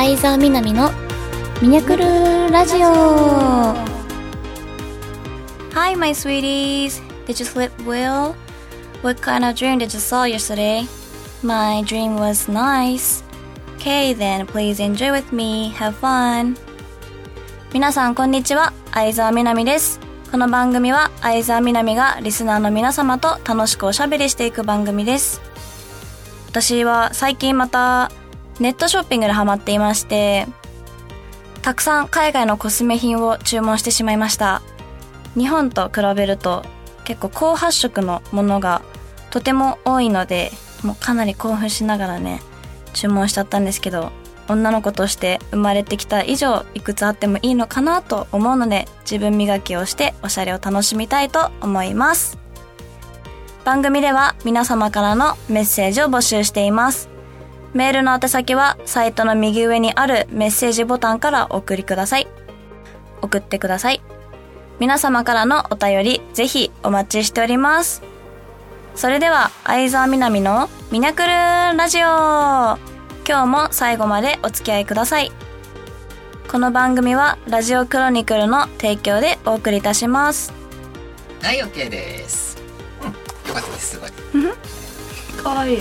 相沢みなみのミニャクルラジオ。 Hi my sweeties, did you sleep well? What kind of dream did you saw yesterday? My dream was nice. Okay then, please enjoy with me. Have fun. 皆さんこんにちは、相沢みなみです。この番組は相沢みなみがリスナーの皆様と楽しくおしゃべりしていく番組です。私は最近またネットショッピングにハマっていまして、たくさん海外のコスメ品を注文してしまいました。日本と比べると結構高発色のものがとても多いので、もうかなり興奮しながらね注文しちゃったんですけど、女の子として生まれてきた以上いくつあってもいいのかなと思うので、自分磨きをしておしゃれを楽しみたいと思います。番組では皆様からのメッセージを募集しています。メールの宛先はサイトの右上にあるメッセージボタンから送ってください。皆様からのお便りぜひお待ちしております。それでは相沢みなみのミニャクルラジオ、今日も最後までお付き合いください。この番組はラジオクロニクルの提供でお送りいたします。はい、 OK です。よかったです。すごいかわいい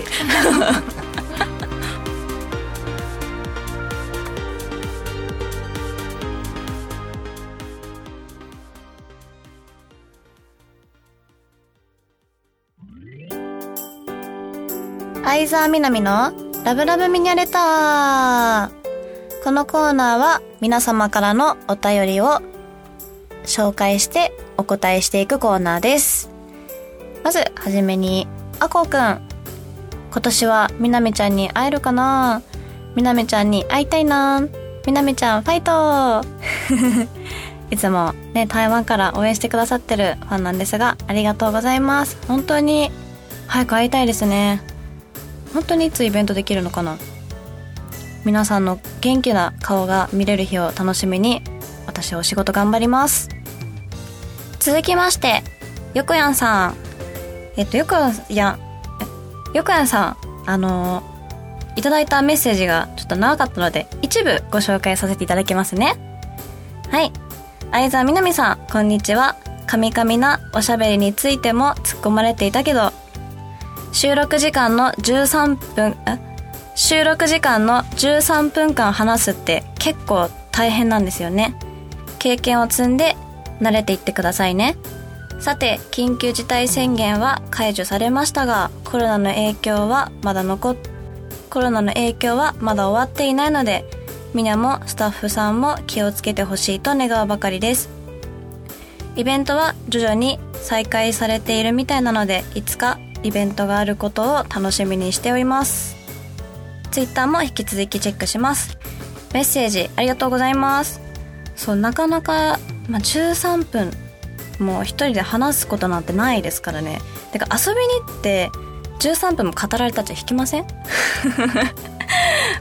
相沢みなみのラブラブミニャレター。このコーナーは皆様からのお便りを紹介してお答えしていくコーナーです。まずはじめに、あこうくん、今年はみなみちゃんに会えるかな。みなみちゃんに会いたいな。みなみちゃんファイトいつもね台湾から応援してくださってるファンなんですが、ありがとうございます。本当に早く会いたいですね。本当にいつイベントできるのかな。皆さんの元気な顔が見れる日を楽しみに私お仕事頑張ります。続きましてよこやんさん、よこやんさん、いただいたメッセージがちょっと長かったので一部ご紹介させていただきますね。はい、相沢みなみさんこんにちは。カミカミなおしゃべりについても突っ込まれていたけど収録時間の13分間話すって結構大変なんですよね。経験を積んで慣れていってくださいね。さて、緊急事態宣言は解除されましたが、コロナの影響はまだ終わっていないので、みなもスタッフさんも気をつけてほしいと願うばかりです。イベントは徐々に再開されているみたいなので、いつかイベントがあることを楽しみにしております。 Twitter も引き続きチェックします。メッセージありがとうございます。そう、なかなか、13分もう一人で話すことなんてないですからね。てか遊びに行って13分も語られたっちゃ引きません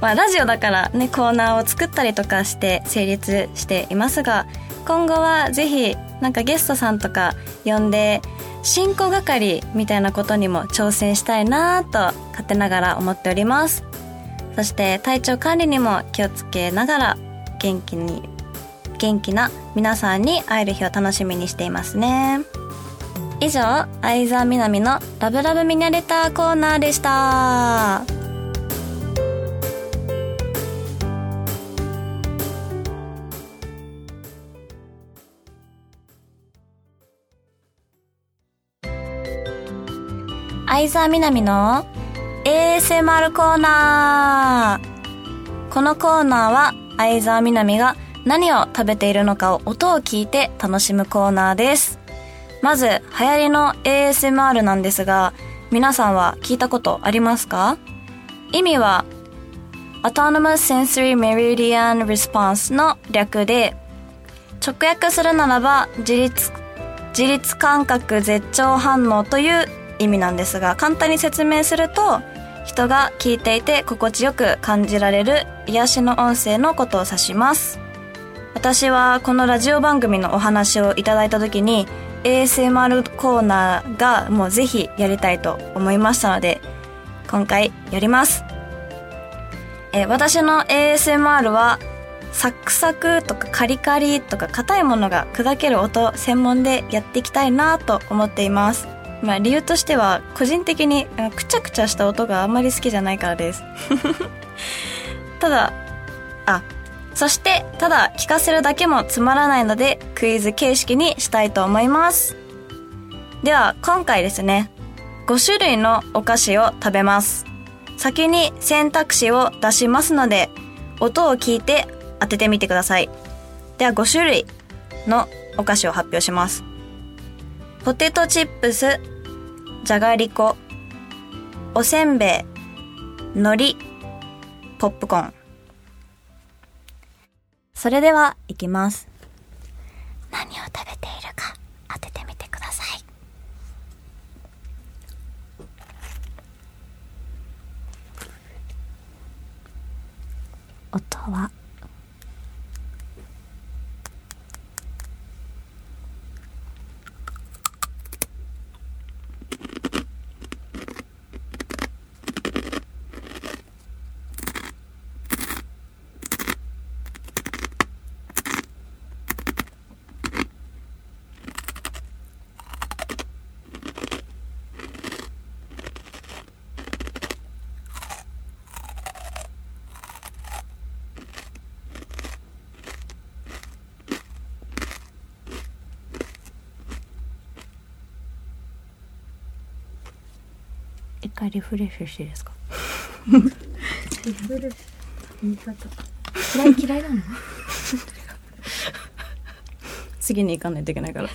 ラジオだからね、コーナーを作ったりとかして成立していますが、今後はぜひなんかゲストさんとか呼んで進行係みたいなことにも挑戦したいなと勝手ながら思っております。そして体調管理にも気をつけながら元気な皆さんに会える日を楽しみにしていますね。以上、相沢みなみのラブラブミニャレターコーナーでした。相沢みなみの ASMR コーナー。このコーナーは相沢みなみが何を食べているのかを音を聞いて楽しむコーナーです。まず流行りの ASMR なんですが、皆さんは聞いたことありますか？意味は Autonomous Sensory Meridian Response の略で、直訳するならば自律感覚絶頂反応という意味なんですが、簡単に説明すると人が聞いていて心地よく感じられる癒しの音声のことを指します。私はこのラジオ番組のお話をいただいた時に ASMR コーナーがもうぜひやりたいと思いましたので、今回やります。私の ASMR はサクサクとかカリカリとか硬いものが砕ける音専門でやっていきたいなと思っています。まあ理由としては個人的にくちゃくちゃした音があんまり好きじゃないからですただそしてただ聞かせるだけもつまらないのでクイズ形式にしたいと思います。では今回ですね、5種類のお菓子を食べます。先に選択肢を出しますので音を聞いて当ててみてください。では5種類のお菓子を発表します。ポテトチップス、じゃがりこ、おせんべい、海苔、ポップコーン。それではいきます。何を食べているか当ててみてください。音は一回リフレッシュしていいですかリフレッシュ言い方嫌いなの次に行かないといけないから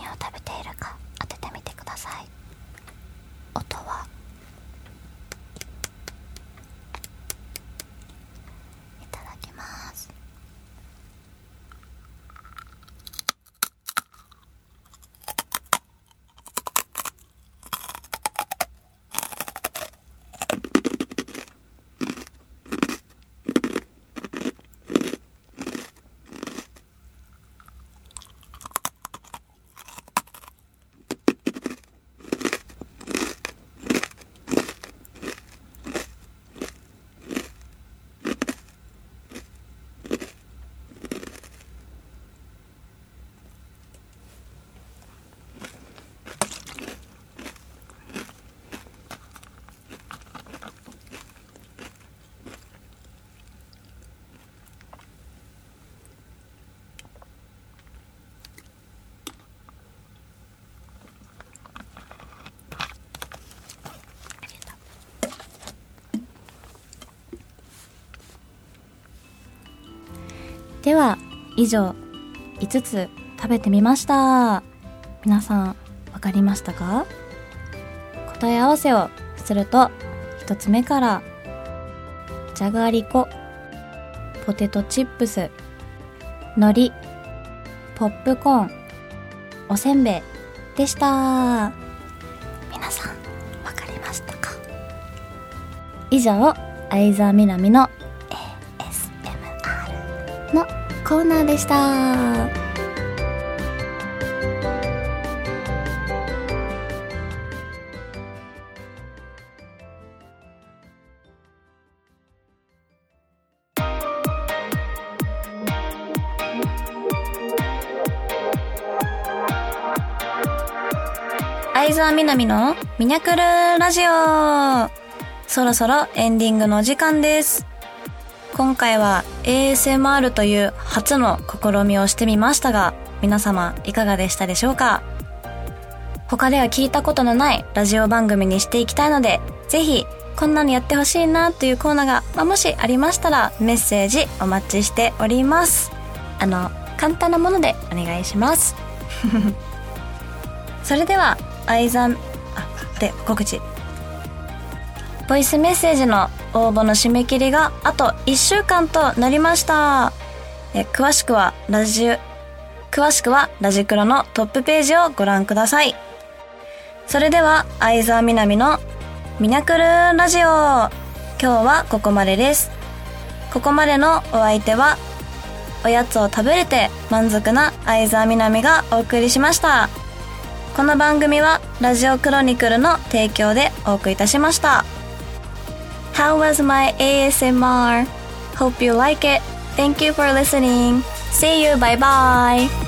何を食べているか当ててみてください。音はでは以上5つ食べてみました。皆さん分かりましたか？答え合わせをすると、1つ目からじゃがりこ、ポテトチップス、海苔、ポップコーン、おせんべいでした。皆さん分かりましたか？以上、相沢みなみのコーナーでした。相沢みなみのミニャクルラジオ、そろそろエンディングのお時間です。今回は ASMR という初の試みをしてみましたが、皆様いかがでしたでしょうか？他では聞いたことのないラジオ番組にしていきたいので、ぜひこんなのやってほしいなというコーナーが、もしありましたらメッセージお待ちしております。簡単なものでお願いしますそれでは告知、ボイスメッセージの応募の締め切りがあと1週間となりました。詳しくはラジクロのトップページをご覧ください。それでは相沢みなみのミニャクルラジオ、今日はここまでです。ここまでのお相手は、おやつを食べれて満足な相沢みなみがお送りしました。この番組はラジオクロニクルの提供でお送りいたしました。How was my ASMR? Hope you like it. Thank you for listening. See you. Bye bye.